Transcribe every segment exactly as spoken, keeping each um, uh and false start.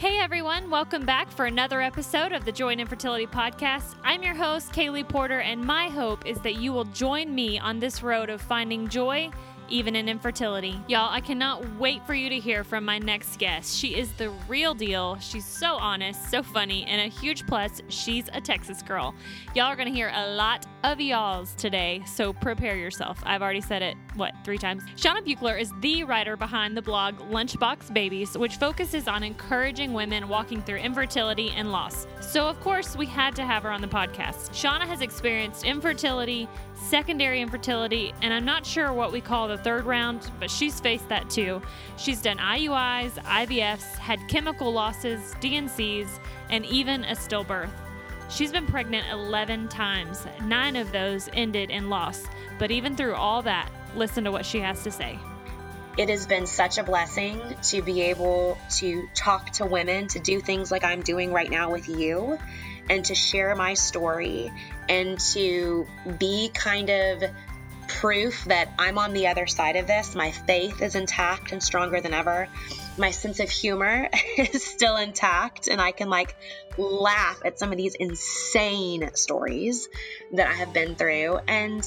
Hey everyone, welcome back for another episode of the Joy and Infertility Podcast. I'm your host, Kaylee Porter, and my hope is that you will join me on this road of finding joy, even in infertility. Y'all, I cannot wait for you to hear from my next guest. She is the real deal. She's so honest, so funny, and a huge plus, she's a Texas girl. Y'all are gonna hear a lot of y'alls today, so prepare yourself. I've already said it, what, three times? Shauna Buchler is the writer behind the blog Lunchbox Babies, which focuses on encouraging women walking through infertility and loss. So of course, we had to have her on the podcast. Shauna has experienced infertility, secondary infertility, and I'm not sure what we call the third round, but she's faced that too. She's done I U Is, I V Fs, had chemical losses, D and Cs, and even a stillbirth. She's been pregnant eleven times. Nine of those ended in loss. But even through all that, listen to what she has to say. It has been such a blessing to be able to talk to women, to do things like I'm doing right now with you, and to share my story, and to be kind of proof that I'm on the other side of this. My faith is intact and stronger than ever. My sense of humor is still intact, and I can like laugh at some of these insane stories that I have been through, and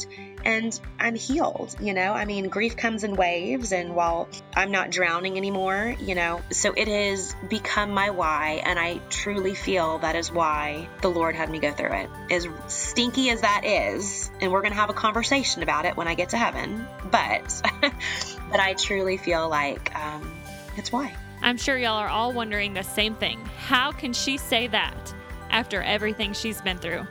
and I'm healed, you know? I mean, grief comes in waves, and while I'm not drowning anymore, you know, so it has become my why, and I truly feel that is why the Lord had me go through it. As stinky as that is, and we're going to have a conversation about it when I get to heaven, but, but I truly feel like um, it's why. I'm sure y'all are all wondering the same thing. How can she say that after everything she's been through?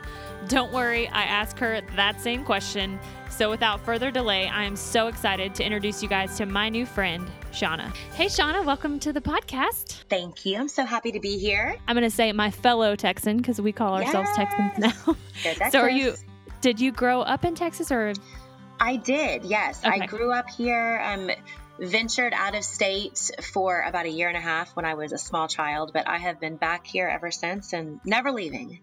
Don't worry, I asked her that same question. So without further delay, I am so excited to introduce you guys to my new friend, Shauna. Hey, Shauna, welcome to the podcast. Thank you. I'm so happy to be here. I'm going to say my fellow Texan because we call ourselves yes. Texans now. Texas. So are you, did you grow up in Texas or? I did. Yes. Okay. I grew up here. Um, ventured out of state for about a year and a half when I was a small child, but I have been back here ever since and never leaving.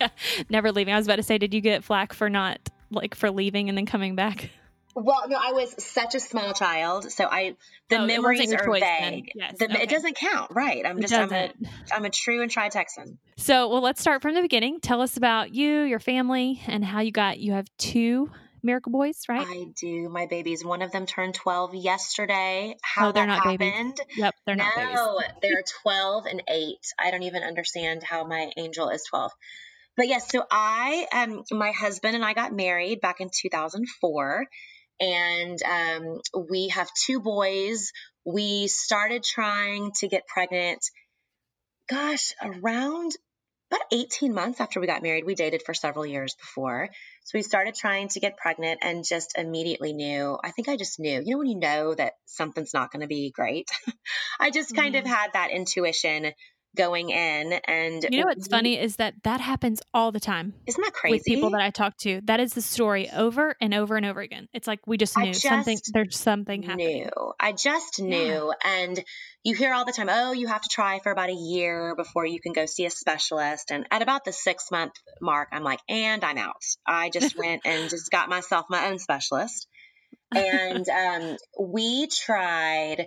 Yeah, never leaving. I was about to say, did you get flack for not like for leaving and then coming back? Well, no, I was such a small child. So I, the oh, memories are choice, vague. Yes, the, okay. It doesn't count. Right. I'm just, I'm a, I'm a true and tried Texan. So, well, let's start from the beginning. Tell us about you, your family, and how you got, you have two miracle boys, right? I do. My babies. One of them turned twelve yesterday. How oh, they're that not happened. Babies. Yep. They're no, not babies. No, they're twelve and eight. I don't even understand how my angel is twelve. But yes, so I, um, my husband and I got married back in two thousand four, and um, we have two boys. We started trying to get pregnant, gosh, around about eighteen months after we got married. We dated for several years before. So we started trying to get pregnant and just immediately knew, I think I just knew, you know, when you know that something's not going to be great, I just kind mm-hmm. of had that intuition going in. And you know what's funny is that that happens all the time. Isn't that crazy? With people that I talk to, that is the story over and over and over again. It's like we just knew just something. There's something happening. Knew. I just knew, yeah. And you hear all the time, oh, you have to try for about a year before you can go see a specialist. And at about the six month mark, I'm like, and I'm out. I just went and just got myself my own specialist, and um, we tried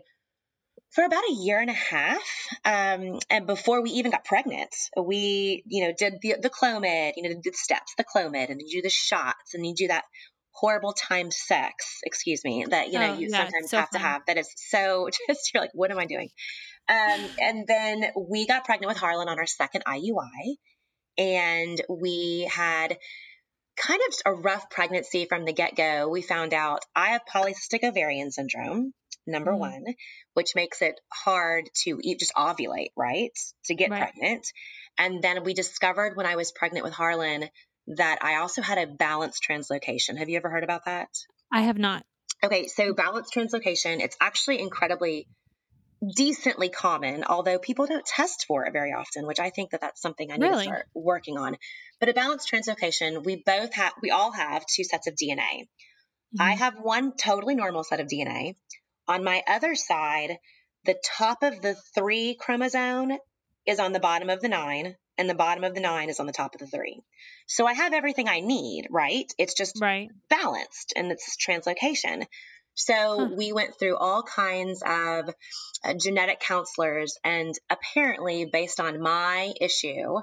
for about a year and a half, um, and before we even got pregnant, we, you know, did the, the Clomid, you know, did the steps, the Clomid, and you do the shots, and you do that horrible timed sex, excuse me, that, you know, oh, you yeah, sometimes so have fun. To have. That is so just, you're like, what am I doing? Um, and then we got pregnant with Harlan on our second I U I, and we had kind of a rough pregnancy from the get-go. We found out I have polycystic ovarian syndrome. Number mm-hmm. one, which makes it hard to eat, just ovulate, right? To get right. pregnant. And then we discovered when I was pregnant with Harlan that I also had a balanced translocation. Have you ever heard about that? I have not. Okay. So balanced translocation, it's actually incredibly decently common, although people don't test for it very often, which I think that that's something I need really? to start working on. But a balanced translocation, we both have, we all have two sets of D N A. Mm-hmm. I have one totally normal set of D N A. On my other side, the top of the three chromosome is on the bottom of the nine, and the bottom of the nine is on the top of the three. So I have everything I need, right? It's just right. balanced, and it's translocation. So huh. we went through all kinds of uh, genetic counselors, and apparently based on my issue,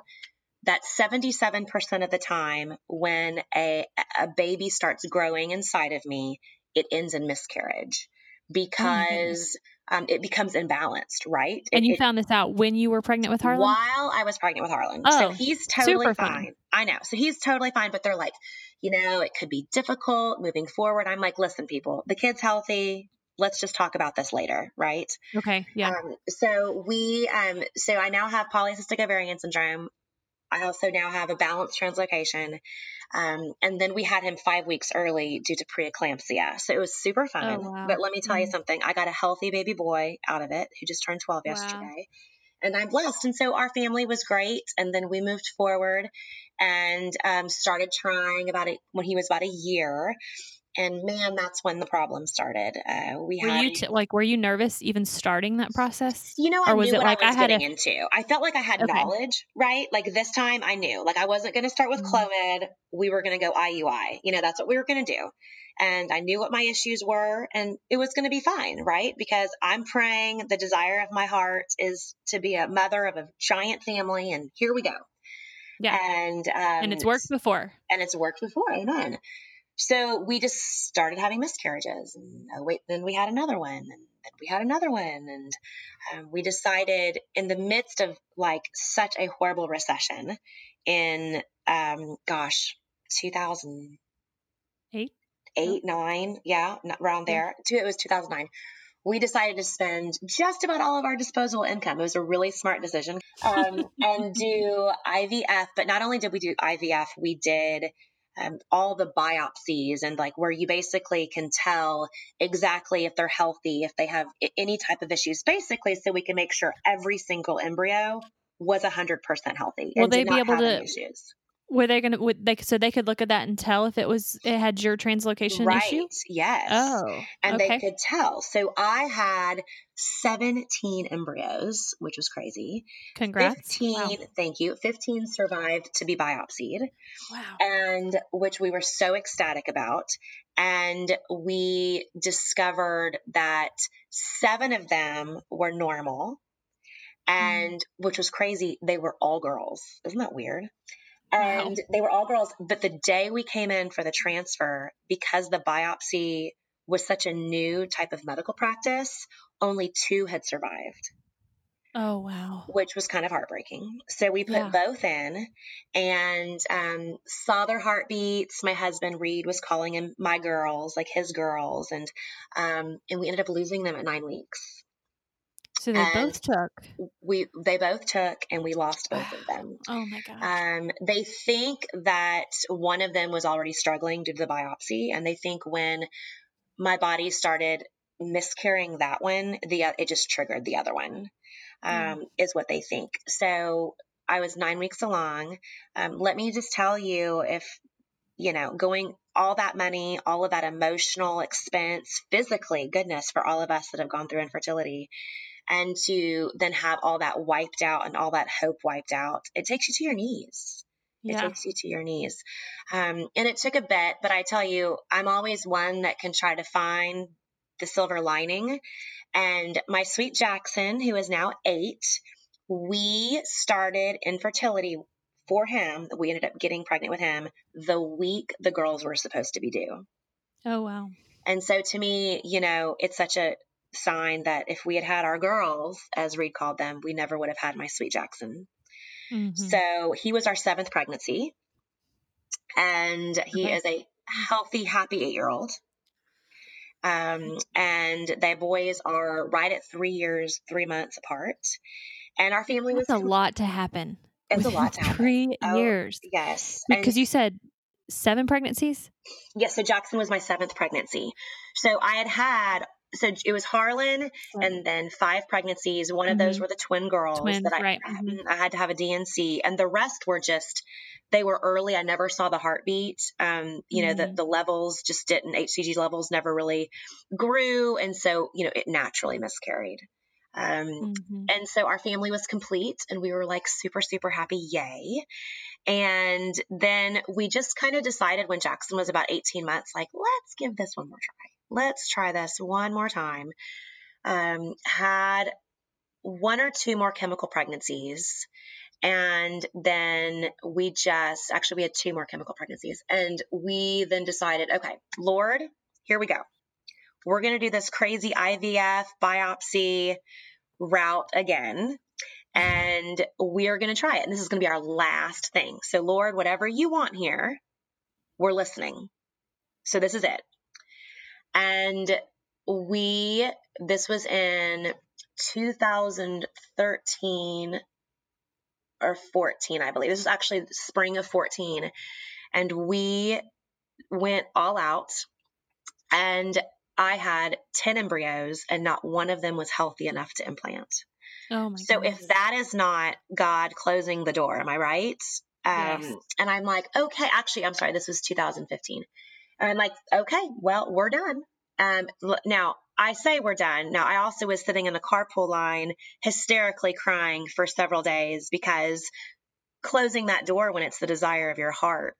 that seventy-seven percent of the time when a, a baby starts growing inside of me, it ends in miscarriage because mm-hmm. um, it becomes imbalanced, right? It, and you it, found this out when you were pregnant with Harlan? While I was pregnant with Harlan. Oh, so he's totally super fine. fine. I know. So he's totally fine, but they're like, you know, it could be difficult moving forward. I'm like, listen, people, the kid's healthy. Let's just talk about this later. Right. Okay. Yeah. Um, so we, um, so I now have polycystic ovarian syndrome. I also now have a balanced translocation. Um, and then we had him five weeks early due to preeclampsia. So it was super fun. Oh, wow. But let me tell you something. I got a healthy baby boy out of it who just turned twelve wow. yesterday. And I'm blessed. And so our family was great. And then we moved forward and um, started trying about it when he was about a year. And man, that's when the problem started. Uh, we were had you t- like, were you nervous even starting that process? You know, I or was knew it what like I was I had getting a... into. I felt like I had okay. knowledge, right? Like this time, I knew. Like I wasn't going to start with mm-hmm. Clomid. We were going to go I U I. You know, that's what we were going to do. And I knew what my issues were, and it was going to be fine, right? Because I'm praying. The desire of my heart is to be a mother of a giant family, and here we go. Yeah, and um, and it's worked before. And it's worked before. Amen. So we just started having miscarriages, and oh, wait, then we had another one, and then we had another one. And um, we decided in the midst of like such a horrible recession in, um, gosh, two thousand eight, eight, nine. Yeah. Around there. Yeah. It was two thousand nine. We decided to spend just about all of our disposable income. It was a really smart decision, um, and do I V F. But not only did we do I V F, we did Um, all the biopsies and like where you basically can tell exactly if they're healthy, if they have I- any type of issues, basically, so we can make sure every single embryo was one hundred percent healthy. Will and they be able to? Issues. Were they going to? They so they could look at that and tell if it was it had your translocation right, issue? Yes. Oh, and okay. they could tell. So I had seventeen embryos, which was crazy. Congrats. fifteen, wow. Thank you. fifteen survived to be biopsied. Wow. And which we were so ecstatic about. And we discovered that seven of them were normal, and mm. which was crazy. They were all girls. Isn't that weird? And wow. they were all girls, but the day we came in for the transfer, because the biopsy was such a new type of medical practice, only two had survived. Oh, wow. Which was kind of heartbreaking. So we put yeah. both in and um, saw their heartbeats. My husband, Reed, was calling him my girls, like his girls. And, um, and we ended up losing them at nine weeks. So they and both took. We they both took, and we lost both of them. Oh my gosh! Um, they think that one of them was already struggling due to the biopsy, and they think when my body started miscarrying that one, the uh, it just triggered the other one. Um, mm. Is what they think. So I was nine weeks along. Um, let me just tell you, if you know, going all that money, all of that emotional expense, physically, goodness, for all of us that have gone through infertility. And to then have all that wiped out and all that hope wiped out, it takes you to your knees. Yeah. It takes you to your knees. Um, and it took a bit, but I tell you, I'm always one that can try to find the silver lining. And my sweet Jackson, who is now eight, we started infertility for him. We ended up getting pregnant with him the week the girls were supposed to be due. Oh, wow. And so to me, you know, it's such a sign that if we had had our girls, as Reed called them, we never would have had my sweet Jackson. Mm-hmm. So he was our seventh pregnancy, and he okay. is a healthy, happy eight-year-old. Um, and their boys are right at three years, three months apart. And our family That's was a lot to happen. It's a lot to happen. Three oh, years. Yes. Because and, you said seven pregnancies? Yes. So Jackson was my seventh pregnancy. So I had had So it was Harlan and then five pregnancies. One of those mm-hmm. were the twin girls twin, that I, right. mm-hmm. I had to have a D and C, and the rest were just, they were early. I never saw the heartbeat. Um, you mm-hmm. know, the, the levels just didn't, H C G levels never really grew. And so, you know, it naturally miscarried. Um, mm-hmm. and so our family was complete, and we were like super, super happy. Yay. And then we just kind of decided when Jackson was about eighteen months, like, let's give this one more try. let's try this one more time, um, had one or two more chemical pregnancies. And then we just, actually we had two more chemical pregnancies. And we then decided, okay, Lord, here we go. We're going to do this crazy I V F biopsy route again. And we're going to try it. And this is going to be our last thing. So Lord, whatever you want here, we're listening. So this is it. And we, this was in two thousand thirteen or fourteen, I believe. This was actually the spring of fourteen. And we went all out, and I had ten embryos, and not one of them was healthy enough to implant. Oh my so goodness. If that is not God closing the door, am I right? Um, yes. And I'm like, okay, actually, I'm sorry, this was two thousand fifteen. And I'm like, okay, well, we're done. Um, now I say we're done. Now I also was sitting in the carpool line, hysterically crying for several days, because closing that door when it's the desire of your heart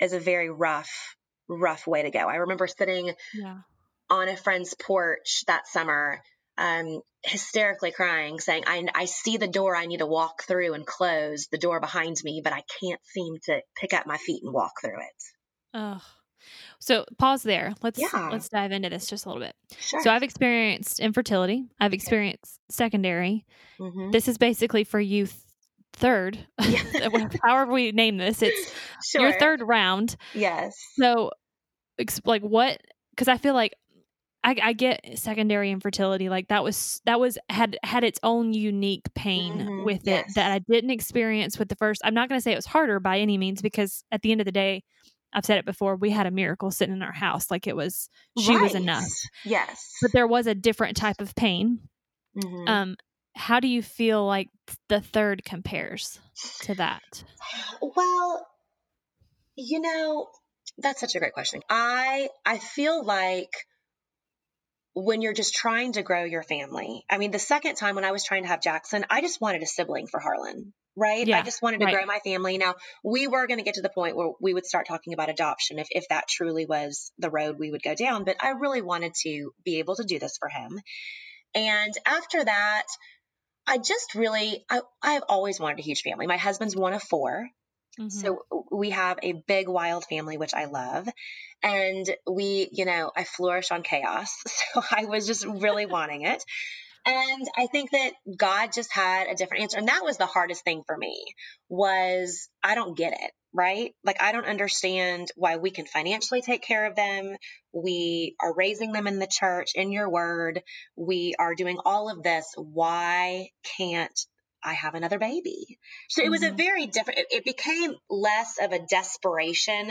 is a very rough, rough way to go. I remember sitting yeah. on a friend's porch that summer, um, hysterically crying, saying, I, I see the door I need to walk through and close, the door behind me, but I can't seem to pick up my feet and walk through it. Oh, so pause there. Let's, yeah. let's dive into this just a little bit. Sure. So I've experienced infertility. I've experienced secondary. Mm-hmm. This is basically for you th- third, yeah. however we name this, it's sure. your third round. Yes. So like what, cause I feel like I, I get secondary infertility. Like that was, that was, had, had its own unique pain mm-hmm. with yes. it that I didn't experience with the first. I'm not going to say it was harder by any means, because at the end of the day, I've said it before, we had a miracle sitting in our house. Like it was, she right. was enough. Yes. But there was a different type of pain. Mm-hmm. Um, how do you feel like the third compares to that? Well, you know, that's such a great question. I, I feel like when you're just trying to grow your family. I mean, the second time when I was trying to have Jackson, I just wanted a sibling for Harlan, right? Yeah, I just wanted to right. grow my family. Now, we were going to get to the point where we would start talking about adoption if, if that truly was the road we would go down. But I really wanted to be able to do this for him. And after that, I just really, I, I've always wanted a huge family. My husband's one of four. Mm-hmm. So we have a big wild family, which I love. And we, you know, I flourish on chaos. So I was just really wanting it. And I think that God just had a different answer. And that was the hardest thing for me was I don't get it, right? Like, I don't understand why we can financially take care of them. We are raising them in the church, in your word. We are doing all of this. Why can't I have another baby? So it was mm-hmm. a very different, it, it became less of a desperation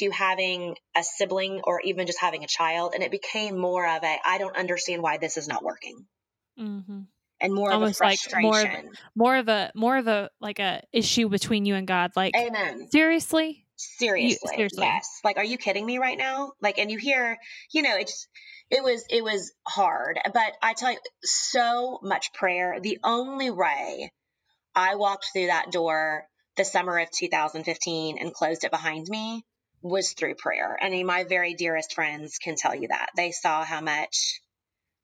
to having a sibling or even just having a child. And it became more of a, I don't understand why this is not working. Mm-hmm. And more almost of a frustration. Like more, of, more of a, more of a, like a issue between you and God. Like, Amen. seriously, seriously, you, seriously. Yes. Like, are you kidding me right now? Like, and you hear, you know, it's, It was, it was hard, but I tell you, so much prayer. The only way I walked through that door the summer of two thousand fifteen and closed it behind me was through prayer. I mean, my very dearest friends can tell you that. They saw how much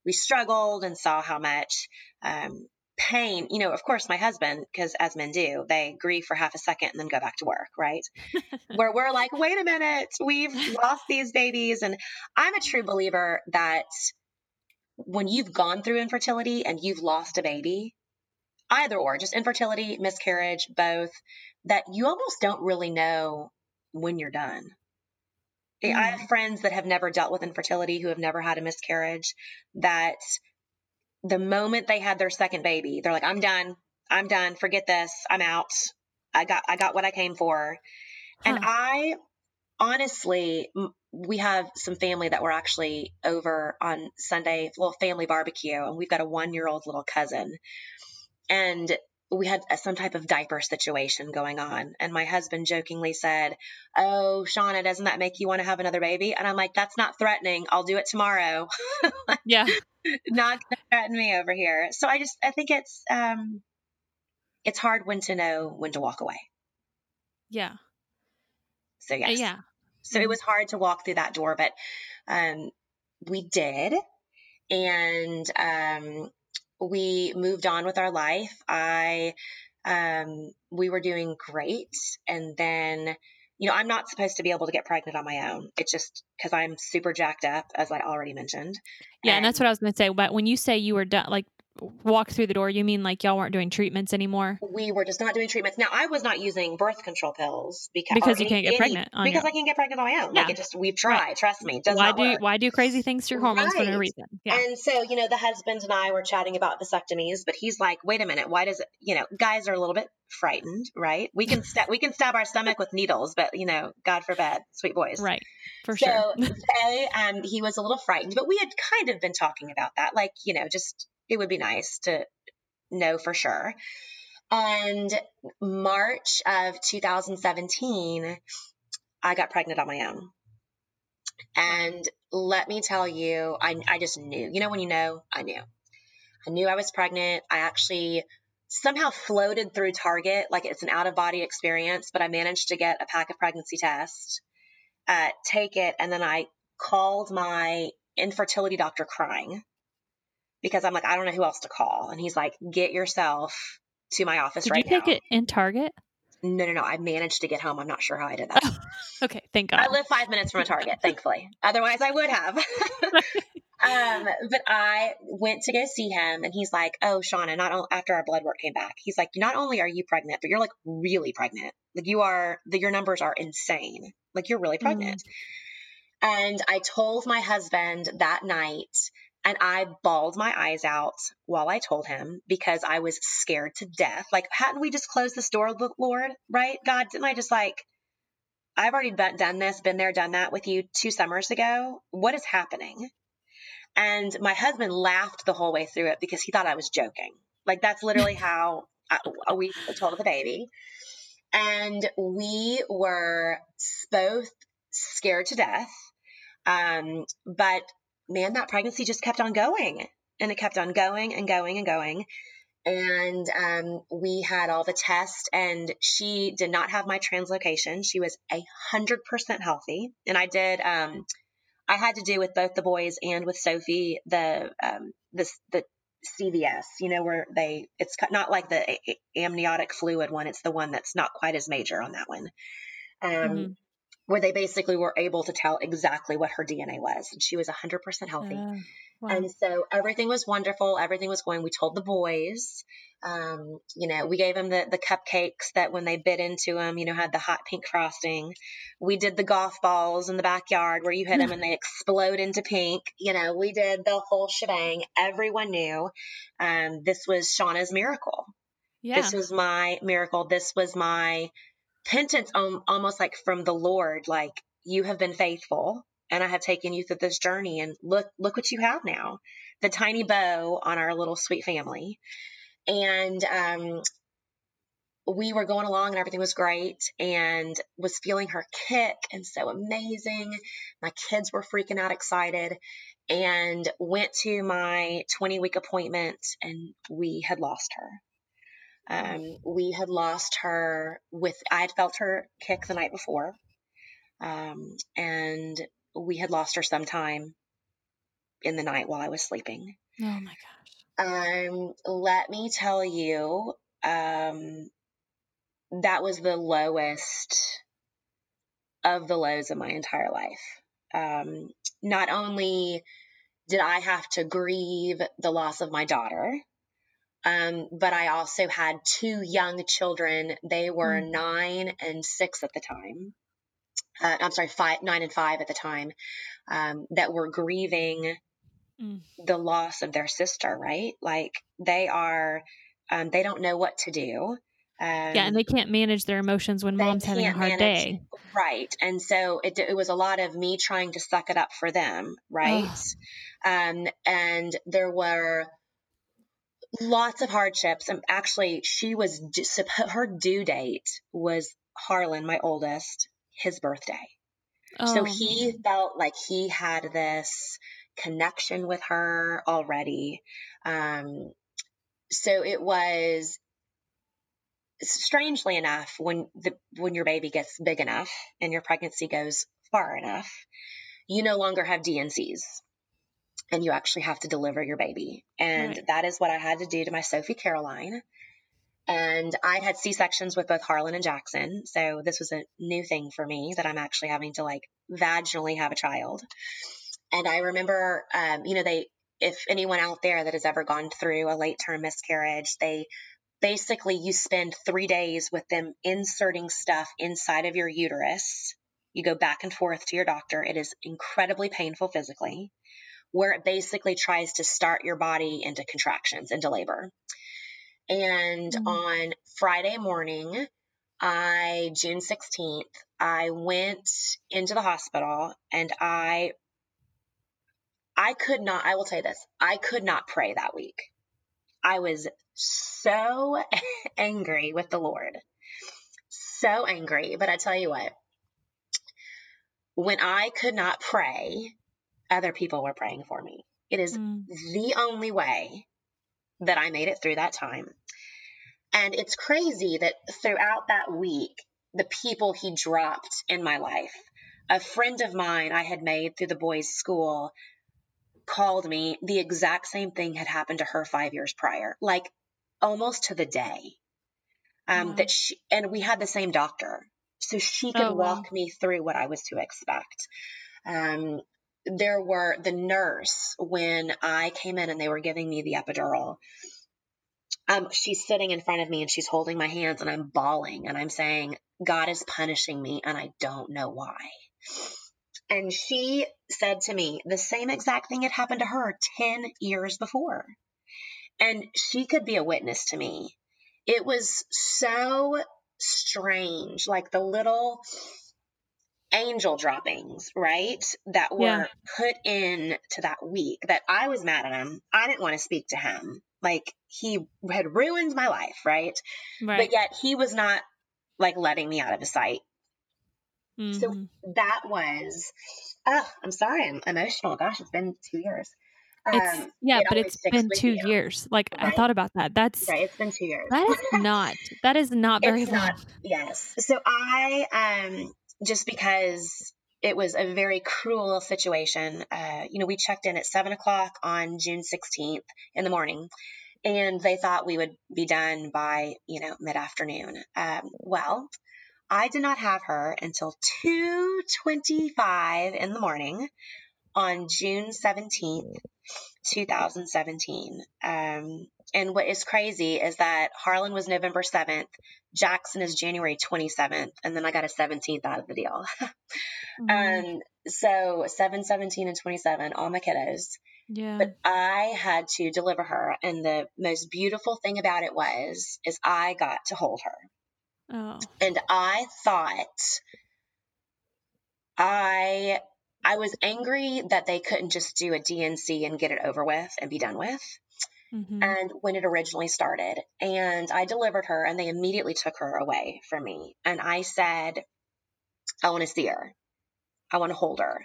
we struggled and saw how much, um, pain, you know, of course my husband, because as men do, they grieve for half a second and then go back to work, right? Where we're like, wait a minute, we've lost these babies. And I'm a true believer that when you've gone through infertility and you've lost a baby, either or, just infertility, miscarriage, both, that you almost don't really know when you're done. Mm. I have friends that have never dealt with infertility, who have never had a miscarriage, that the moment they had their second baby, they're like, I'm done. I'm done. Forget this. I'm out. I got, I got what I came for. Huh. And I honestly, we have some family that we're actually over on Sunday, little family barbecue. And we've got a one-year-old little cousin, and we had a, some type of diaper situation going on. And my husband jokingly said, oh, Shauna, doesn't that make you want to have another baby? And I'm like, that's not threatening. I'll do it tomorrow. Yeah. Not gonna threaten me over here. So I just, I think it's, um, it's hard when to know when to walk away. Yeah. So yes. Uh, yeah. So it was hard to walk through that door, but, um, we did. And um, we moved on with our life. I, um, we were doing great. And then, you know, I'm not supposed to be able to get pregnant on my own. It's just because I'm super jacked up, as I already mentioned. Yeah. And, and that's what I was going to say. But when you say you were done, like walk through the door, you mean like y'all weren't doing treatments anymore? We were just not doing treatments. Now I was not using birth control pills because, because you any, can't get any, pregnant. On because your... I can't get pregnant on my own. Yeah. Like it just, we've tried, right. Trust me. Does why not do work. Why do crazy things to your hormones right. for no reason? Yeah. And so, you know, the husband and I were chatting about vasectomies, but he's like, wait a minute, why does it, you know, guys are a little bit frightened, right? We can stab, we can stab our stomach with needles, but you know, God forbid, sweet boys. Right. For so, sure. So um, he was a little frightened, but we had kind of been talking about that. Like, you know, just, it would be nice to know for sure. And March of two thousand seventeen, I got pregnant on my own. And let me tell you, I, I just knew, you know, when you know, I knew, I knew I was pregnant. I actually somehow floated through Target. Like it's an out of body experience, but I managed to get a pack of pregnancy tests, uh, take it. And then I called my infertility doctor crying. Because I'm like, I don't know who else to call. And he's like, get yourself to my office did right now. Did you take now. It in Target? No, no, no. I managed to get home. I'm not sure how I did that. Oh, okay. Thank God. I live five minutes from a Target, thankfully. Otherwise I would have. um, but I went to go see him and he's like, oh, Shauna, not only after our blood work came back, he's like, not only are you pregnant, but you're like really pregnant. Like you are, the, your numbers are insane. Like you're really pregnant. Mm. And I told my husband that night. And I bawled my eyes out while I told him because I was scared to death. Like, hadn't we just closed this door, Lord? Right? God, didn't I just like, I've already done this, been there, done that with you two summers ago. What is happening? And my husband laughed the whole way through it because he thought I was joking. Like, that's literally how I, we told the baby. And we were both scared to death. Um, but man, that pregnancy just kept on going and it kept on going and going and going. And, um, we had all the tests and she did not have my translocation. She was a hundred percent healthy. And I did, um, I had to do with both the boys and with Sophie, the, um, the, the C V S, you know, where they, it's not like the a- a- amniotic fluid one. It's the one that's not quite as major on that one. Um, mm-hmm. Where they basically were able to tell exactly what her D N A was. And she was one hundred percent healthy. Uh, wow. And so everything was wonderful. Everything was going. We told the boys, um, you know, we gave them the, the cupcakes that when they bit into them, you know, had the hot pink frosting. We did the golf balls in the backyard where you hit them and they explode into pink. You know, we did the whole shebang. Everyone knew um, this was Shauna's miracle. Yeah. This was my miracle. This was my repentance, almost like from the Lord, like you have been faithful and I have taken you through this journey and look, look what you have now, the tiny bow on our little sweet family. And, um, we were going along and everything was great and was feeling her kick. And so amazing. My kids were freaking out excited and went to my twenty week appointment and we had lost her. Um, we had lost her with, I had felt her kick the night before. Um, and we had lost her sometime in the night while I was sleeping. Oh my gosh. Um, let me tell you, um, that was the lowest of the lows of my entire life. Um, not only did I have to grieve the loss of my daughter, Um, but I also had two young children. They were mm. nine and six at the time. Uh, I'm sorry, five, nine and five at the time, um, that were grieving mm. the loss of their sister, right? Like they are, um, they don't know what to do. Um, yeah. And they can't manage their emotions when mom's having a hard manage, day. Right. And so it, it was a lot of me trying to suck it up for them. Right. Oh. Um, and there were lots of hardships. And actually she was, her due date was Harlan, my oldest, his birthday. Oh. So he felt like he had this connection with her already. Um, so it was strangely enough when the, when your baby gets big enough and your pregnancy goes far enough, you no longer have D and Cs. and you actually have to deliver your baby. And right. that is what I had to do to my Sophie Caroline. And I'd had C-sections with both Harlan and Jackson. So this was a new thing for me that I'm actually having to like vaginally have a child. And I remember, um, you know, they, if anyone out there that has ever gone through a late term miscarriage, they basically, you spend three days with them inserting stuff inside of your uterus. You go back and forth to your doctor. It is incredibly painful physically, where it basically tries to start your body into contractions, into labor. And mm-hmm. on Friday morning, I, June sixteenth, I went into the hospital and I, I could not, I will tell you this, I could not pray that week. I was so angry with the Lord, so angry. But I tell you what, when I could not pray, other people were praying for me. It is mm. the only way that I made it through that time. And it's crazy that throughout that week, the people he dropped in my life, a friend of mine I had made through the boys' school called me. The exact same thing had happened to her five years prior, like almost to the day um, wow. that she, and we had the same doctor. So she could oh, walk wow. me through what I was to expect. Um, There were the nurse, when I came in and they were giving me the epidural, um, she's sitting in front of me and she's holding my hands and I'm bawling and I'm saying, God is punishing me and I don't know why. And she said to me, the same exact thing had happened to her ten years before. And she could be a witness to me. It was so strange, like the little angel droppings, right? That were yeah. put in to that week that I was mad at him. I didn't want to speak to him. Like he had ruined my life. Right. right. But yet he was not like letting me out of his sight. Mm-hmm. So that was, oh, I'm sorry. I'm emotional. Gosh, it's been two years. It's, um, yeah, it but it's been two now. years. Like right? I thought about that. That's right. It's been two years. That is not, that is not very it's long. Not, yes. So I, um, just because it was a very cruel situation. Uh, you know, we checked in at seven o'clock on June sixteenth in the morning, and they thought we would be done by, you know, mid-afternoon. Um, well, I did not have her until two twenty-five in the morning on June seventeenth, two thousand seventeen. Um, and what is crazy is that Harlan was November seventh, Jackson is January twenty-seventh, and then I got a seventeenth out of the deal. mm-hmm. Um, so seven, seventeen, and twenty-seven, all my kiddos. Yeah. But I had to deliver her, and the most beautiful thing about it was, is I got to hold her. Oh. And I thought, I, I was angry that they couldn't just do a D and C and get it over with and be done with. Mm-hmm. And when it originally started, and I delivered her and they immediately took her away from me. And I said, I want to see her. I want to hold her.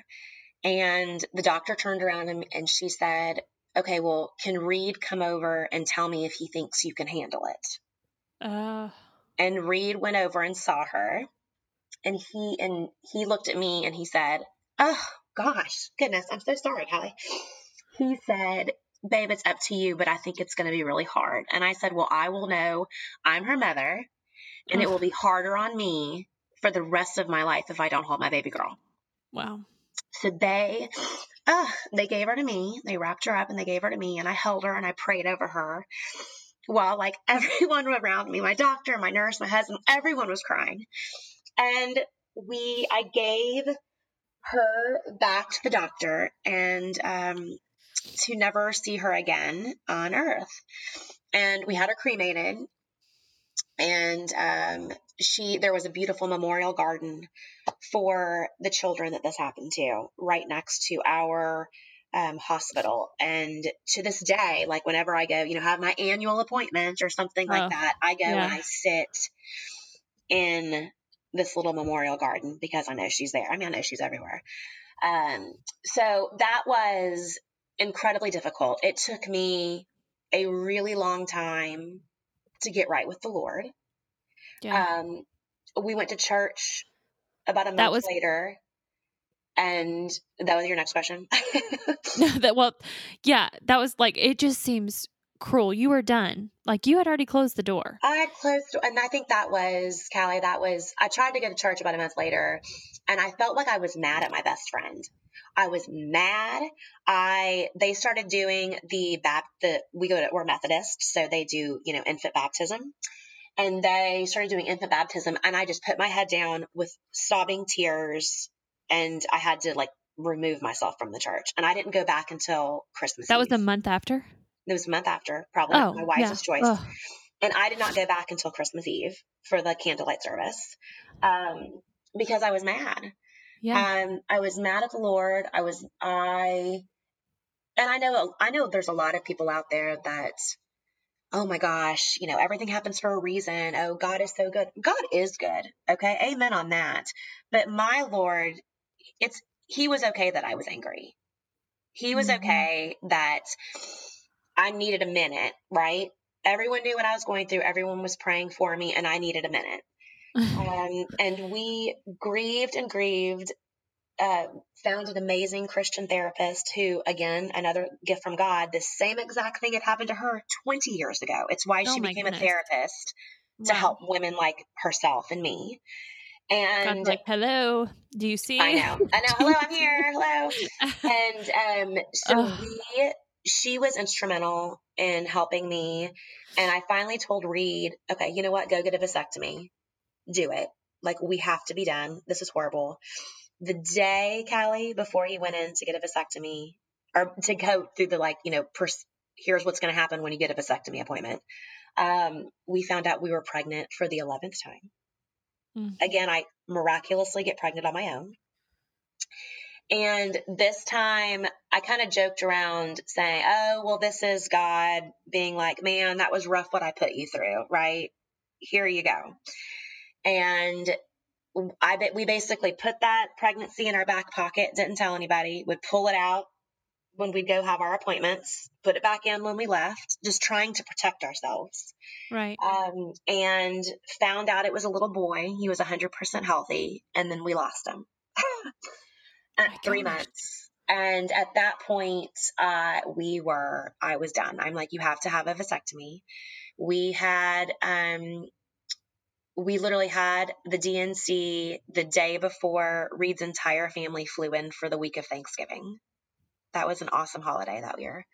And the doctor turned around and, and she said, okay, well, can Reed come over and tell me if he thinks you can handle it? Uh... And Reed went over and saw her, and he, and he looked at me and he said, oh gosh, goodness. I'm so sorry, Hallie. He said, babe, it's up to you, but I think it's going to be really hard. And I said, well, I will know I'm her mother, and it will be harder on me for the rest of my life if I don't hold my baby girl. Wow. So they, uh, they gave her to me. They wrapped her up and they gave her to me, and I held her and I prayed over her while like everyone around me, my doctor, my nurse, my husband, everyone was crying. And we, I gave her back to the doctor and, um, to never see her again on earth. And we had her cremated, and um, she, there was a beautiful memorial garden for the children that this happened to right next to our um, hospital. And to this day, like whenever I go, you know, have my annual appointment or something oh, like that, I go yeah. and I sit in this little memorial garden because I know she's there. I mean, I know she's everywhere. Um, so that was incredibly difficult. It took me a really long time to get right with the Lord. Yeah. Um, we went to church about a month that was, later. And that was your next question. No, that well, yeah, that was like, it just seems cruel. You were done. Like you had already closed the door. I had closed. And I think that was, Callie, that was, I tried to go to church about a month later and I felt like I was mad at my best friend. I was mad. I, they started doing the, bap, the we go to, we're Methodist. So they do, you know, infant baptism. And they started doing infant baptism. And I just put my head down with sobbing tears. And I had to like remove myself from the church. And I didn't go back until Christmas. That Eve. was a month after? It was a month after, probably oh, my wisest yeah. choice. Oh. And I did not go back until Christmas Eve for the candlelight service um, because I was mad. Yeah. Um, I was mad at the Lord. I was, I, and I know, I know there's a lot of people out there that, oh my gosh, you know, everything happens for a reason. Oh, God is so good. God is good. Okay. Amen on that. But my Lord, it's, he was okay that I was angry. He was mm-hmm. okay that I needed a minute, right? Everyone knew what I was going through. Everyone was praying for me and I needed a minute. um, and we grieved and grieved, uh, found an amazing Christian therapist who, again, another gift from God, the same exact thing had happened to her twenty years ago. It's why oh she became goodness. a therapist to wow. help women like herself and me. And I'm like, hello, do you see? I know, I know. Hello, I'm here. Hello. And, um, so oh. we, she was instrumental in helping me. And I finally told Reed, okay, you know what? Go get a vasectomy. Do it. Like, we have to be done. This is horrible. The day, Callie, before he went in to get a vasectomy or to go through the, like, you know, pers- here's what's going to happen when you get a vasectomy appointment. Um, we found out we were pregnant for the eleventh time. Mm. Again, I miraculously get pregnant on my own. And this time I kind of joked around saying, oh, well, this is God being like, man, that was rough what I put you through, right? Here you go. And I bet we basically put that pregnancy in our back pocket, didn't tell anybody, would pull it out when we'd go have our appointments, put it back in when we left, just trying to protect ourselves. Right. Um, and found out it was a little boy. He was one hundred percent healthy. And then we lost him at oh three gosh. months. And at that point, uh, we were, I was done. I'm like, you have to have a vasectomy. We had, um, we literally had the D and C the day before Reed's entire family flew in for the week of Thanksgiving. That was an awesome holiday that year.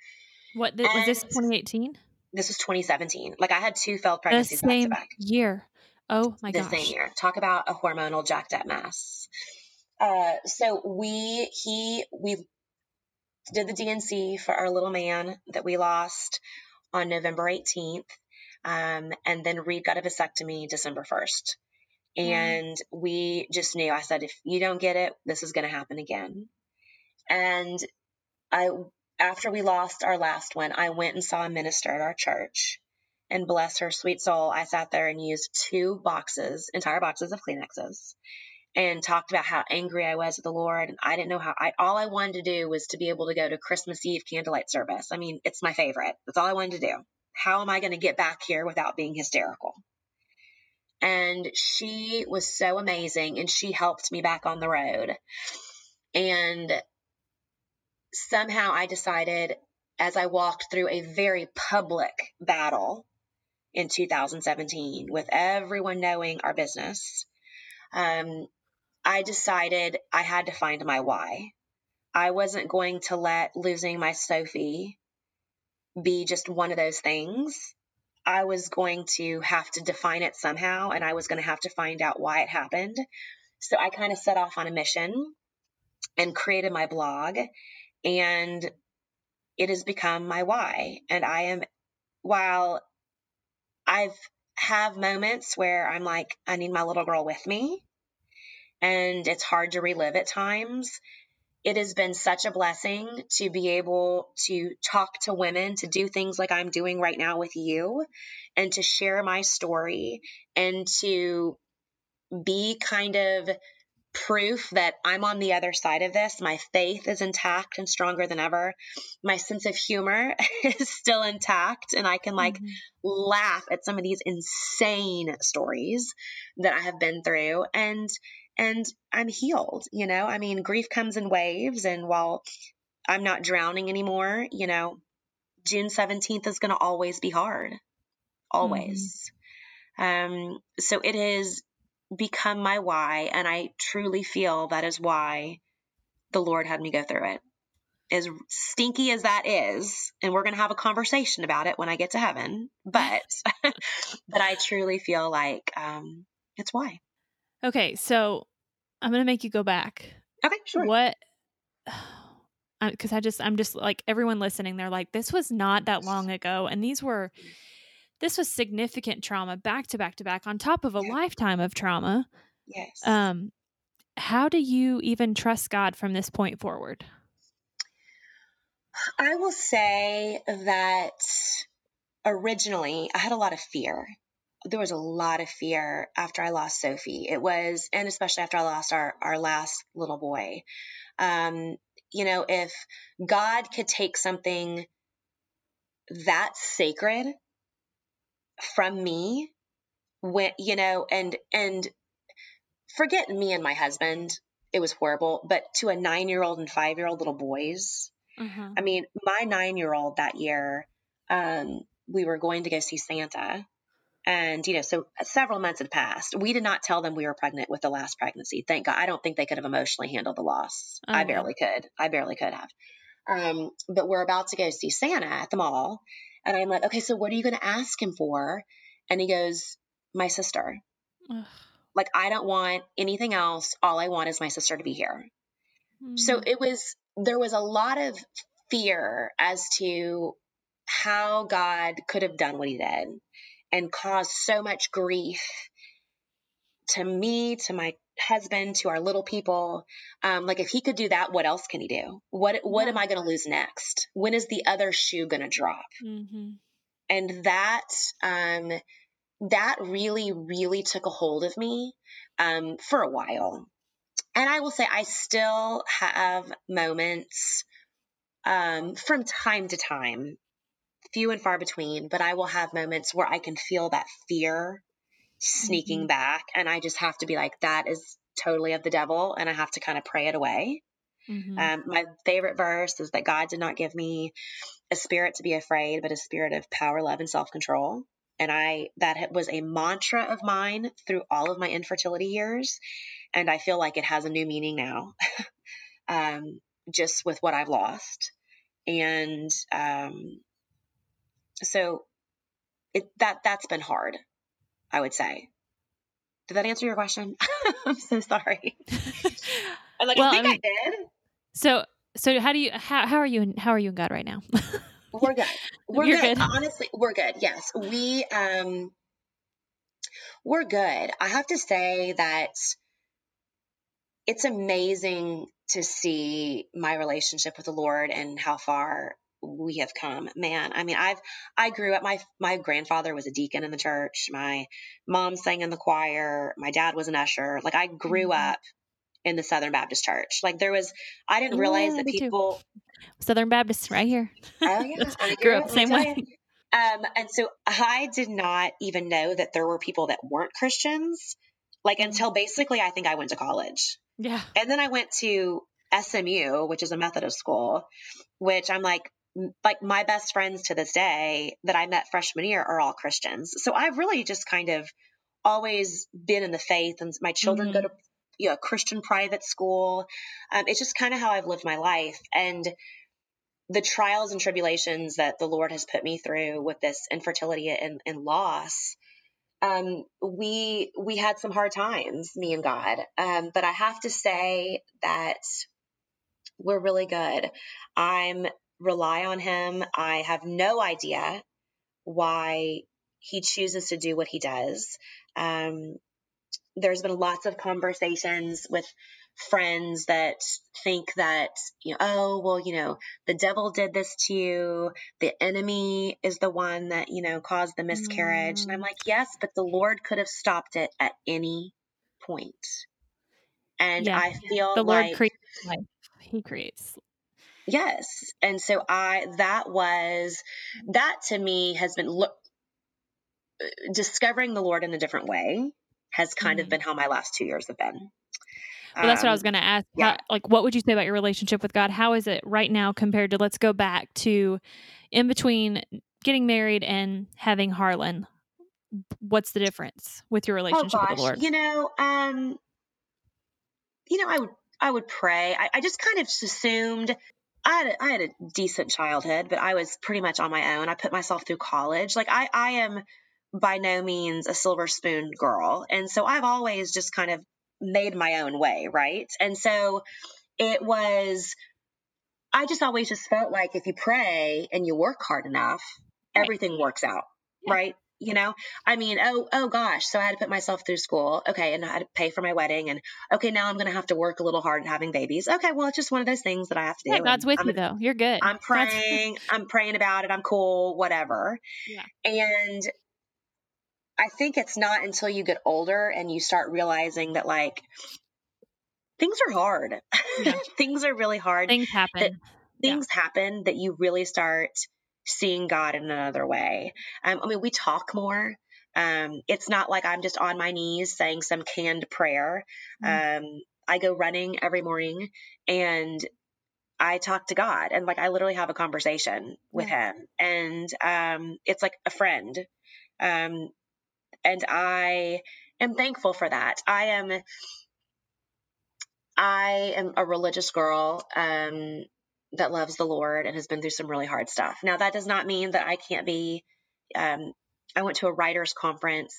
What th- was this twenty eighteen? This was twenty seventeen. Like, I had two failed pregnancies back to back. Year. Oh my gosh. The same year. Talk about a hormonal jacked up mess. Uh, so we, he, we did the D and C for our little man that we lost on November eighteenth. Um, and then Reed got a vasectomy December first. And mm. we just knew, I said, if you don't get it, this is going to happen again. And I, after we lost our last one, I went and saw a minister at our church, and bless her sweet soul, I sat there and used two boxes, entire boxes of Kleenexes, and talked about how angry I was at the Lord. And I didn't know how I, all I wanted to do was to be able to go to Christmas Eve candlelight service. I mean, it's my favorite. That's all I wanted to do. How am I going to get back here without being hysterical? And she was so amazing, and she helped me back on the road. And somehow I decided, as I walked through a very public battle in two thousand seventeen with everyone knowing our business, um, I decided I had to find my why. I wasn't going to let losing my Sophie be just one of those things. I was going to have to define it somehow, and I was going to have to find out why it happened. So I kind of set off on a mission and created my blog, and it has become my why. And I am, while I've have moments where I'm like, I need my little girl with me, and it's hard to relive at times, it has been such a blessing to be able to talk to women, to do things like I'm doing right now with you, and to share my story, and to be kind of proof that I'm on the other side of this. My faith is intact and stronger than ever. My sense of humor is still intact, and I can like mm-hmm. laugh at some of these insane stories that I have been through. And and I'm healed. You know, I mean, grief comes in waves, and while I'm not drowning anymore, you know, June seventeenth is going to always be hard, always. Mm-hmm. Um, so it has become my why. And I truly feel that is why the Lord had me go through it. As stinky as that is, and we're going to have a conversation about it when I get to heaven, but, but I truly feel like, um, it's why. Okay. So I'm going to make you go back. Okay. Sure. What, I, cause I just, I'm just like everyone listening, they're like, this was not that long ago. And these were, this was significant trauma back to back to back on top of a yeah. lifetime of trauma. Yes. Um, how do you even trust God from this point forward? I will say that originally I had a lot of fear. There was a lot of fear after I lost Sophie. It was, and especially after I lost our, our last little boy. Um, you know, if God could take something that sacred from me, when, you know, and, and forget me and my husband, it was horrible, but to a nine-year-old and five-year-old little boys, mm-hmm. I mean, my nine-year-old that year, um, we were going to go see Santa. And, you know, so several months had passed. We did not tell them we were pregnant with the last pregnancy. Thank God. I don't think they could have emotionally handled the loss. Oh. I barely could. I barely could have. Um, but we're about to go see Santa at the mall. And I'm like, okay, so what are you going to ask him for? And he goes, my sister. Ugh. Like, I don't want anything else. All I want is my sister to be here. Mm. So it was, there was a lot of fear as to how God could have done what he did and caused so much grief to me, to my husband, to our little people. Um, like if he could do that, what else can he do? What, what am I going to lose next? When is the other shoe going to drop? Mm-hmm. And that, um, that really, really took a hold of me, um, for a while. And I will say I still have moments, um, from time to time, few and far between, but I will have moments where I can feel that fear sneaking mm-hmm. back. And I just have to be like, that is totally of the devil. And I have to kind of pray it away. Mm-hmm. Um, my favorite verse is that God did not give me a spirit to be afraid, but a spirit of power, love, and self-control. And I, that was a mantra of mine through all of my infertility years. And I feel like it has a new meaning now, um, just with what I've lost. And, um, so it, that, that's been hard, I would say. Did that answer your question? I'm so sorry. I'm like, well, I think I, mean, I did. So, so how do you, how, how are you, in, how are you in God right now? We're good. We're You're good. good. Honestly, we're good. Yes. We, um, we're good. I have to say that it's amazing to see my relationship with the Lord and how far we have come, man. I mean, I've, I grew up, my, my grandfather was a deacon in the church. My mom sang in the choir. My dad was an usher. Like I grew up in the Southern Baptist church. Like there was, I didn't realize yeah, that people. Too. Southern Baptist right here. Oh yeah. I grew up the same way. Um, and so I did not even know that there were people that weren't Christians. Like until basically, I think I went to college. Yeah. And then I went to S M U, which is a Methodist school, which I'm like, like my best friends to this day that I met freshman year are all Christians. So I've really just kind of always been in the faith, and my children mm-hmm. go to you know, Christian private school. Um, it's just kind of how I've lived my life, and the trials and tribulations that the Lord has put me through with this infertility and, and loss. Um, we, we had some hard times, me and God. Um, but I have to say that we're really good. I'm, rely on him. I have no idea why he chooses to do what he does. Um, there's been lots of conversations with friends that think that, you know, oh, well, you know, the devil did this to you. The enemy is the one that, you know, caused the miscarriage. Mm. And I'm like, yes, but the Lord could have stopped it at any point. And yeah. I feel the Lord like creates life. He creates. Yes. And so I, that was, that to me has been look, discovering the Lord in a different way has kind mm-hmm. of been how my last two years have been. Well, that's um, what I was going to ask. Yeah. How, like, what would you say about your relationship with God? How is it right now compared to, let's go back to in between getting married and having Harlan? What's the difference with your relationship oh, gosh. with the Lord? You know, um, you know, I would, I would pray. I, I just kind of assumed I had, a, I had a decent childhood, but I was pretty much on my own. I put myself through college. Like I, I am by no means a silver spoon girl. And so I've always just kind of made my own way. Right. And so it was, I just always just felt like if you pray and you work hard enough, right. everything works out. Yeah. Right. You know, I mean, oh, oh gosh. So I had to put myself through school. Okay. And I had to pay for my wedding and okay, now I'm going to have to work a little hard at having babies. Okay. Well, it's just one of those things that I have to do. Yeah, God's with you though. You're good. I'm praying. I'm praying about it. I'm cool, whatever. Yeah. And I think it's not until you get older and you start realizing that like things are hard. Yeah. Things are really hard. Things happen. That things yeah. happen that you really start seeing God in another way. Um, I mean, we talk more. Um, it's not like I'm just on my knees saying some canned prayer. Mm-hmm. Um, I go running every morning and I talk to God and like, I literally have a conversation with yeah. him and, um, it's like a friend. Um, and I am thankful for that. I am, I am a religious girl. Um, that loves the Lord and has been through some really hard stuff. Now that does not mean that I can't be, um, I went to a writer's conference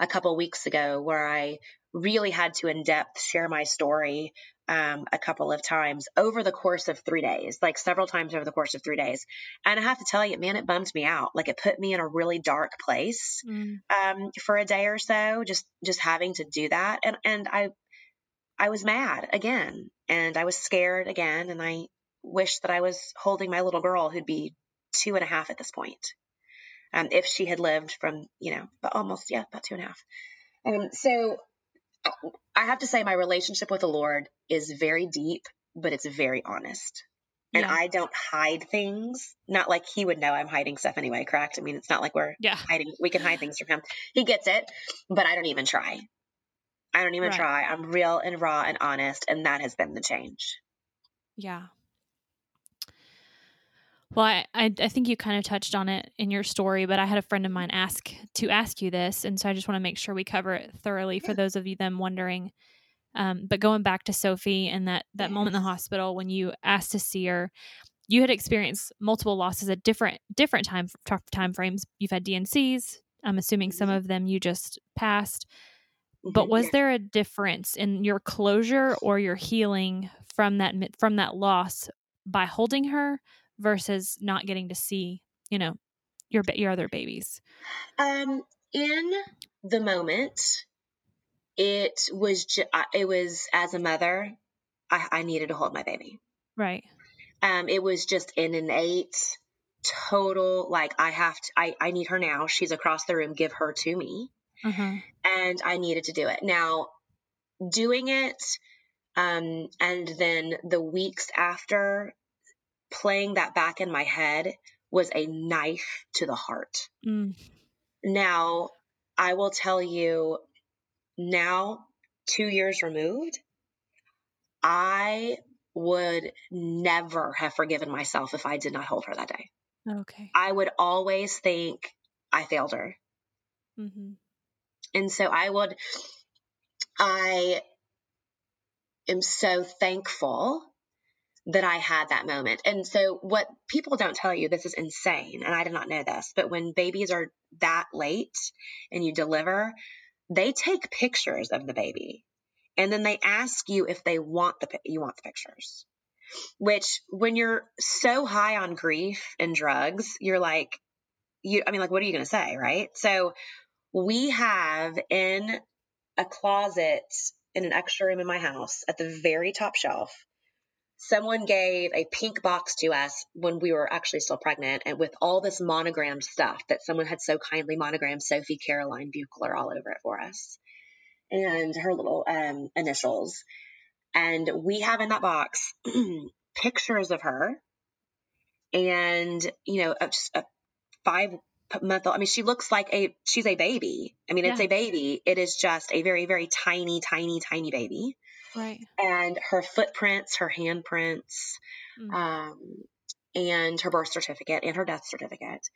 a couple weeks ago where I really had to in depth share my story, um, a couple of times over the course of three days, like several times over the course of three days. And I have to tell you, man, it bummed me out. Like it put me in a really dark place, mm. um, for a day or so, just, just having to do that. And, and I, I was mad again and I was scared again. And I, wish that I was holding my little girl who'd be two and a half at this point. Um, if she had lived from, you know, but almost, yeah, about two and a half. Um, so I have to say my relationship with the Lord is very deep, but it's very honest. Yeah. And I don't hide things. Not like he would know I'm hiding stuff anyway, correct? I mean, it's not like we're yeah. hiding. We can hide things from him. He gets it, but I don't even try. I don't even right. try. I'm real and raw and honest. And that has been the change. Yeah. Well, I, I think you kind of touched on it in your story, but I had a friend of mine ask to ask you this. And so I just want to make sure we cover it thoroughly for those of you them wondering. Um, but going back to Sophie and that, that moment in the hospital, when you asked to see her, you had experienced multiple losses at different, different time, time frames. You've had D and Cs. I'm assuming some of them you just passed, but was there a difference in your closure or your healing from that, from that loss by holding her versus not getting to see, you know, your, your other babies? Um, in the moment, it was, ju- it was as a mother, I, I needed to hold my baby. Right. Um, it was just an innate total, like I have to, I, I need her now. She's across the room. Give her to me. Mm-hmm. And I needed to do it. Now doing it. Um, and then the weeks after, playing that back in my head was a knife to the heart. Mm. Now, I will tell you now, two years removed, I would never have forgiven myself if I did not hold her that day. Okay. I would always think I failed her. Mm-hmm. And so I would, I am so thankful that I had that moment. And so what people don't tell you, this is insane. And I did not know this, but when babies are that late and you deliver, they take pictures of the baby. And then they ask you if they want the, you want the pictures, which when you're so high on grief and drugs, you're like, you, I mean, like, what are you going to say? Right. So we have in a closet in an extra room in my house at the very top shelf, someone gave a pink box to us when we were actually still pregnant and with all this monogrammed stuff that someone had so kindly monogrammed Sophie Caroline Buchler all over it for us and her little um, initials. And we have in that box pictures of her and, you know, a, just a five month old. I mean, she looks like a, she's a baby. I mean, yeah. It's a baby. It is just a very, very tiny, tiny, tiny baby. Right. And her footprints, her handprints, mm-hmm. um, and her birth certificate and her death certificate.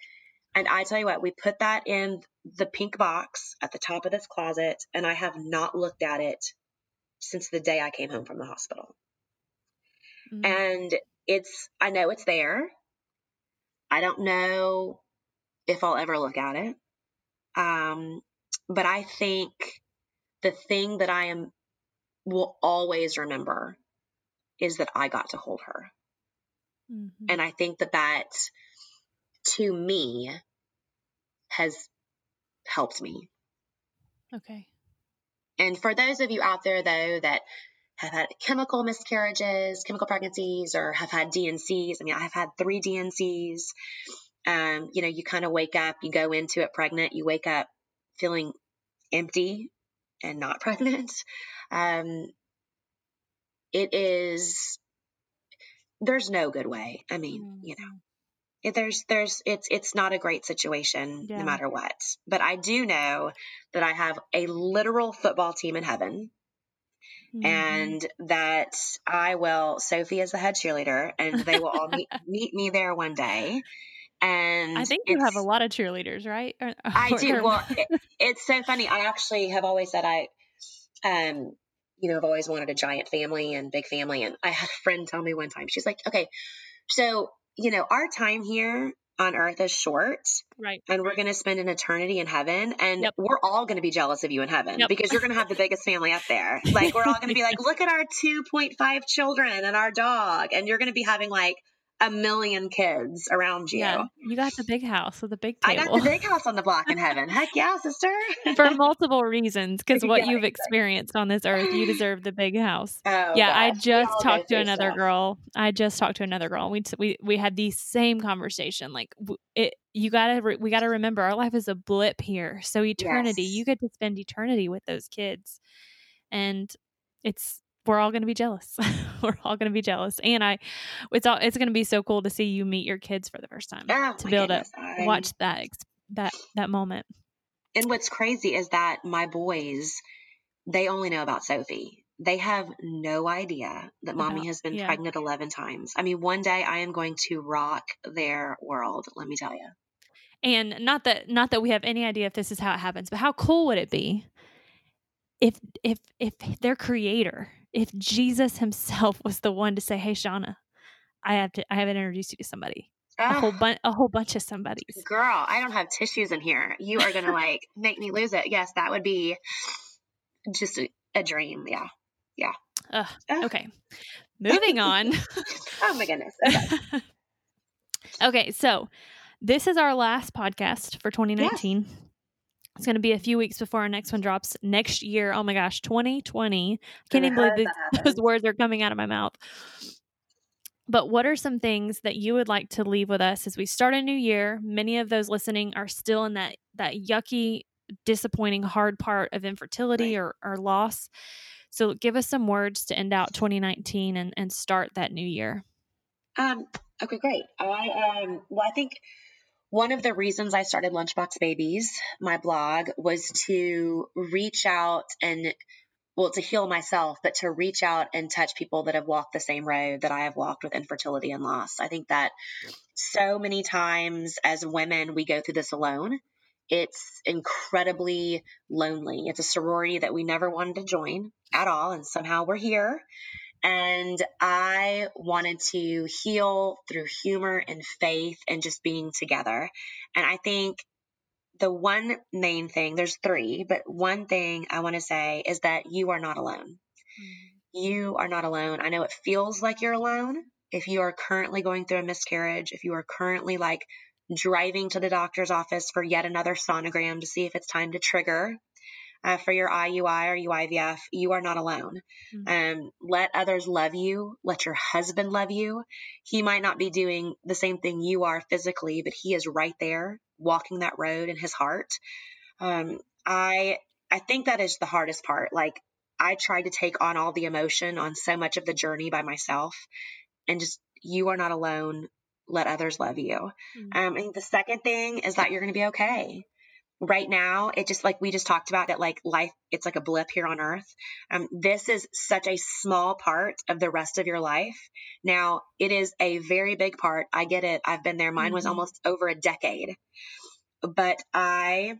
And I tell you what, we put that in the pink box at the top of this closet, and I have not looked at it since the day I came home from the hospital. Mm-hmm. And it's, I know it's there. I don't know if I'll ever look at it. Um, but I think the thing that I am will always remember is that I got to hold her. Mm-hmm. And I think that that, to me, has helped me. Okay. And for those of you out there, though, that have had chemical miscarriages, chemical pregnancies, or have had D and Cs. I mean, I've had three D and Cs. Um, you know, you kind of wake up, you go into it pregnant, you wake up feeling empty and not pregnant. Um, it is, there's no good way. I mean, mm. you know, it, there's, there's, it's, it's not a great situation yeah. no matter what, but I do know that I have a literal football team in heaven. Mm-hmm. And that I will, Sophie is the head cheerleader, and they will all meet, meet me there one day. And I think you have a lot of cheerleaders, right? Or, or, I do. Well, it, it's so funny. I actually have always said I, um, you know, I've always wanted a giant family and big family. And I had a friend tell me one time, she's like, okay, so, you know, our time here on earth is short, right? And we're going to spend an eternity in heaven, and yep. we're all going to be jealous of you in heaven yep. because you're going to have the biggest family up there. Like, we're all going to be like, look at our two point five children and our dog. And you're going to be having like a million kids around you. Yeah, you got the big house with the big table. I got the big house on the block in heaven. Heck yeah, sister. For multiple reasons, because what yeah, you've exactly. experienced on this earth, you deserve the big house. Oh, yeah, gosh. I just talked to another stuff. girl. I just talked to another girl. We we we had the same conversation. Like it, you gotta re, we gotta remember our life is a blip here. So eternity, yes. you get to spend eternity with those kids, and it's. We're all going to be jealous. We're all going to be jealous. And I, it's all, it's going to be so cool to see you meet your kids for the first time oh, to build up, I... watch that, that, that moment. And what's crazy is that my boys, they only know about Sophie. They have no idea that about, mommy has been yeah. pregnant eleven times. I mean, one day I am going to rock their world. Let me tell you. And not that, not that we have any idea if this is how it happens, but how cool would it be if, if, if their creator, if Jesus himself was the one to say, hey, Shauna, I have to, I haven't introduced you to somebody, oh, a whole bunch, a whole bunch of somebodies. Girl, I don't have tissues in here. You are going to like make me lose it. Yes. That would be just a, a dream. Yeah. Yeah. Uh, uh. Okay. Moving on. Oh my goodness. Okay. Okay. So this is our last podcast for twenty nineteen. Yes. It's going to be a few weeks before our next one drops next year. Oh my gosh, twenty twenty. I can't even believe the, those words are coming out of my mouth. But what are some things that you would like to leave with us as we start a new year? Many of those listening are still in that, that yucky, disappointing, hard part of infertility right. or, or loss. So give us some words to end out twenty nineteen and, and start that new year. Um. Okay, great. I um. Well, I think... one of the reasons I started Lunchbox Babies, my blog, was to reach out and, well, to heal myself, but to reach out and touch people that have walked the same road that I have walked with infertility and loss. I think that so many times as women, we go through this alone. It's incredibly lonely. It's a sorority that we never wanted to join at all, and somehow we're here. And I wanted to heal through humor and faith and just being together. And I think the one main thing, there's three, but one thing I want to say is that you are not alone. Mm-hmm. You are not alone. I know it feels like you're alone. If you are currently going through a miscarriage, if you are currently like driving to the doctor's office for yet another sonogram to see if it's time to trigger Uh, for your I U I or your I V F, you are not alone. Mm-hmm. Um, let others love you. Let your husband love you. He might not be doing the same thing you are physically, but he is right there walking that road in his heart. Um, I, I think that is the hardest part. Like, I tried to take on all the emotion on so much of the journey by myself, and just, you are not alone. Let others love you. Mm-hmm. Um, and the second thing is that you're going to be okay. right now, it just like we just talked about that, like life, it's like a blip here on earth. Um, this is such a small part of the rest of your life. Now, it is a very big part. I get it. I've been there. Mine mm-hmm. was almost over a decade, but I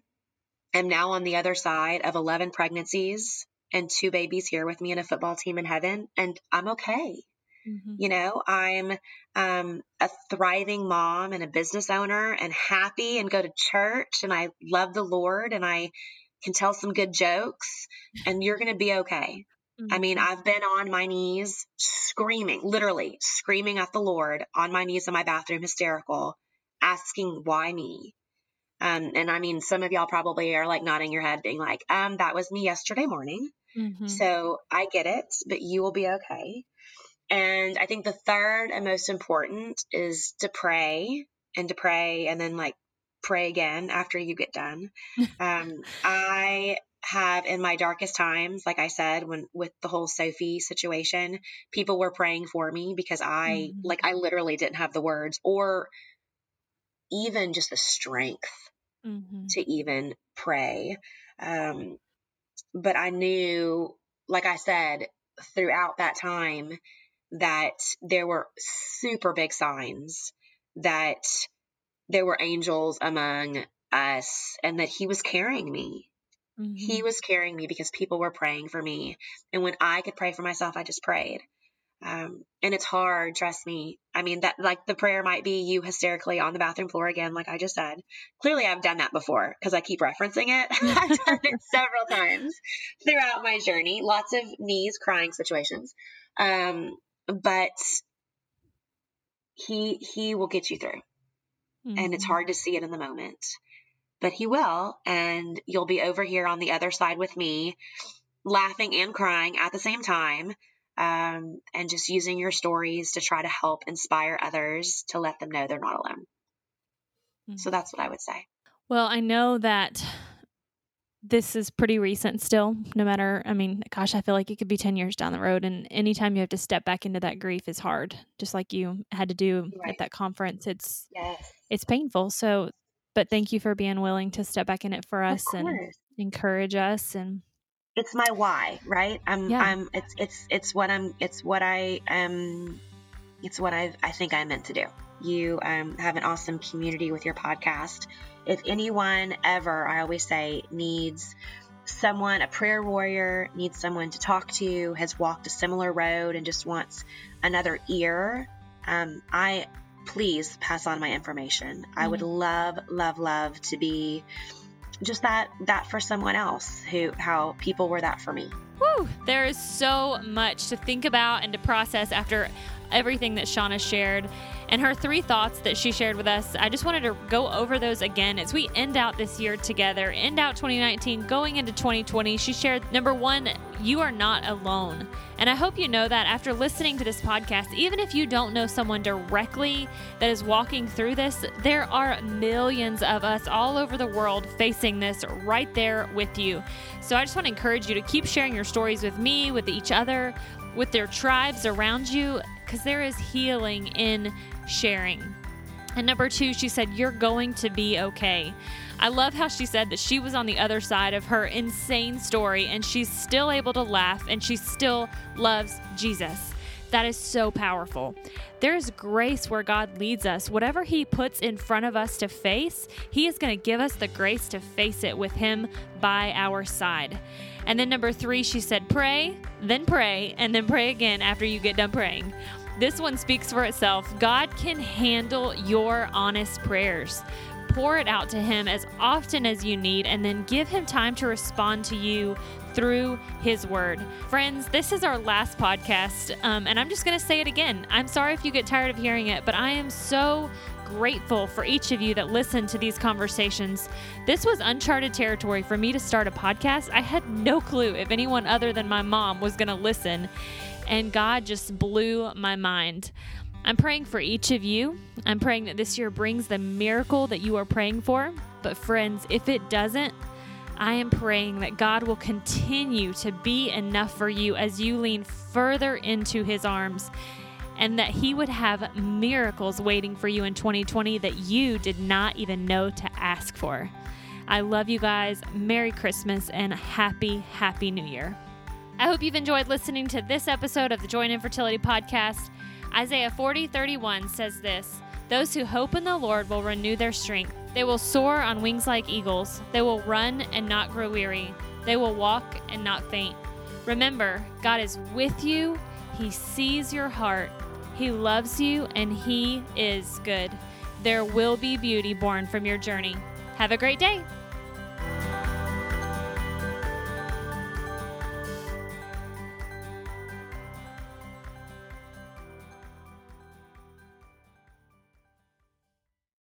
am now on the other side of eleven pregnancies and two babies here with me and a football team in heaven. And I'm okay. Mm-hmm. You know, I'm um, a thriving mom and a business owner and happy and go to church and I love the Lord and I can tell some good jokes and you're going to be okay. Mm-hmm. I mean, I've been on my knees screaming, literally screaming at the Lord on my knees in my bathroom, hysterical, asking why me? Um, and I mean, some of y'all probably are like nodding your head being like, um, that was me yesterday morning. Mm-hmm. So I get it, but you will be okay. And I think the third and most important is to pray and to pray and then like pray again after you get done. um, I have in my darkest times, like I said, when with the whole Sophie situation, people were praying for me because I mm-hmm. like I literally didn't have the words or even just the strength mm-hmm. to even pray. Um, but I knew, like I said, throughout that time, that there were super big signs that there were angels among us and that he was carrying me. Mm-hmm. He was carrying me because people were praying for me. And when I could pray for myself, I just prayed. Um, and it's hard, trust me. I mean, that like the prayer might be you hysterically on the bathroom floor again, like I just said. Clearly I've done that before because I keep referencing it. I've done it several times throughout my journey, lots of knees crying situations. Um, but he, he will get you through mm-hmm. and it's hard to see it in the moment, but he will, and you'll be over here on the other side with me laughing and crying at the same time. Um, and just using your stories to try to help inspire others to let them know they're not alone. Mm-hmm. So that's what I would say. Well, I know that this is pretty recent still, no matter, I mean, gosh, I feel like it could be ten years down the road, and anytime you have to step back into that grief is hard, just like you had to do right. at that conference. It's, yes. it's painful. So, but thank you for being willing to step back in it for us and encourage us and it's my why, right? I'm, yeah. I'm, it's, it's, it's what I'm, it's what I am, it's what I, I think I'm meant to do. You um, have an awesome community with your podcast. If anyone ever, I always say, needs someone, a prayer warrior, needs someone to talk to, has walked a similar road and just wants another ear, um, I please pass on my information. Mm-hmm. I would love, love, love to be just that, that for someone else who, how people were that for me. Woo! There is so much to think about and to process after everything that Shauna shared and her three thoughts that she shared with us. I just wanted to go over those again as we end out this year together, end out twenty nineteen, going into twenty twenty. She shared, number one, you are not alone. And I hope you know that after listening to this podcast, even if you don't know someone directly that is walking through this, there are millions of us all over the world facing this right there with you. So I just want to encourage you to keep sharing your stories with me, with each other, with their tribes around you, because there is healing in sharing. And number two, she said, you're going to be okay. I love how she said that she was on the other side of her insane story and she's still able to laugh and she still loves Jesus. That is so powerful. There's grace where God leads us. Whatever he puts in front of us to face, he is going to give us the grace to face it with him by our side. And then number three, she said, pray, then pray, and then pray again after you get done praying. This one speaks for itself. God can handle your honest prayers. Pour it out to him as often as you need, and then give him time to respond to you through his word. Friends, this is our last podcast, um, and I'm just going to say it again. I'm sorry if you get tired of hearing it, but I am so grateful for each of you that listened to these conversations. This was uncharted territory for me to start a podcast. I had no clue if anyone other than my mom was going to listen, and God just blew my mind. I'm praying for each of you. I'm praying that this year brings the miracle that you are praying for. But friends, if it doesn't, I am praying that God will continue to be enough for you as you lean further into his arms, and that he would have miracles waiting for you in twenty twenty that you did not even know to ask for. I love you guys. Merry Christmas and happy, happy New Year. I hope you've enjoyed listening to this episode of the Joy and Infertility Podcast. Isaiah forty thirty-one says this: "Those who hope in the Lord will renew their strength. They will soar on wings like eagles. They will run and not grow weary. They will walk and not faint." Remember, God is with you. He sees your heart. He loves you, and He is good. There will be beauty born from your journey. Have a great day.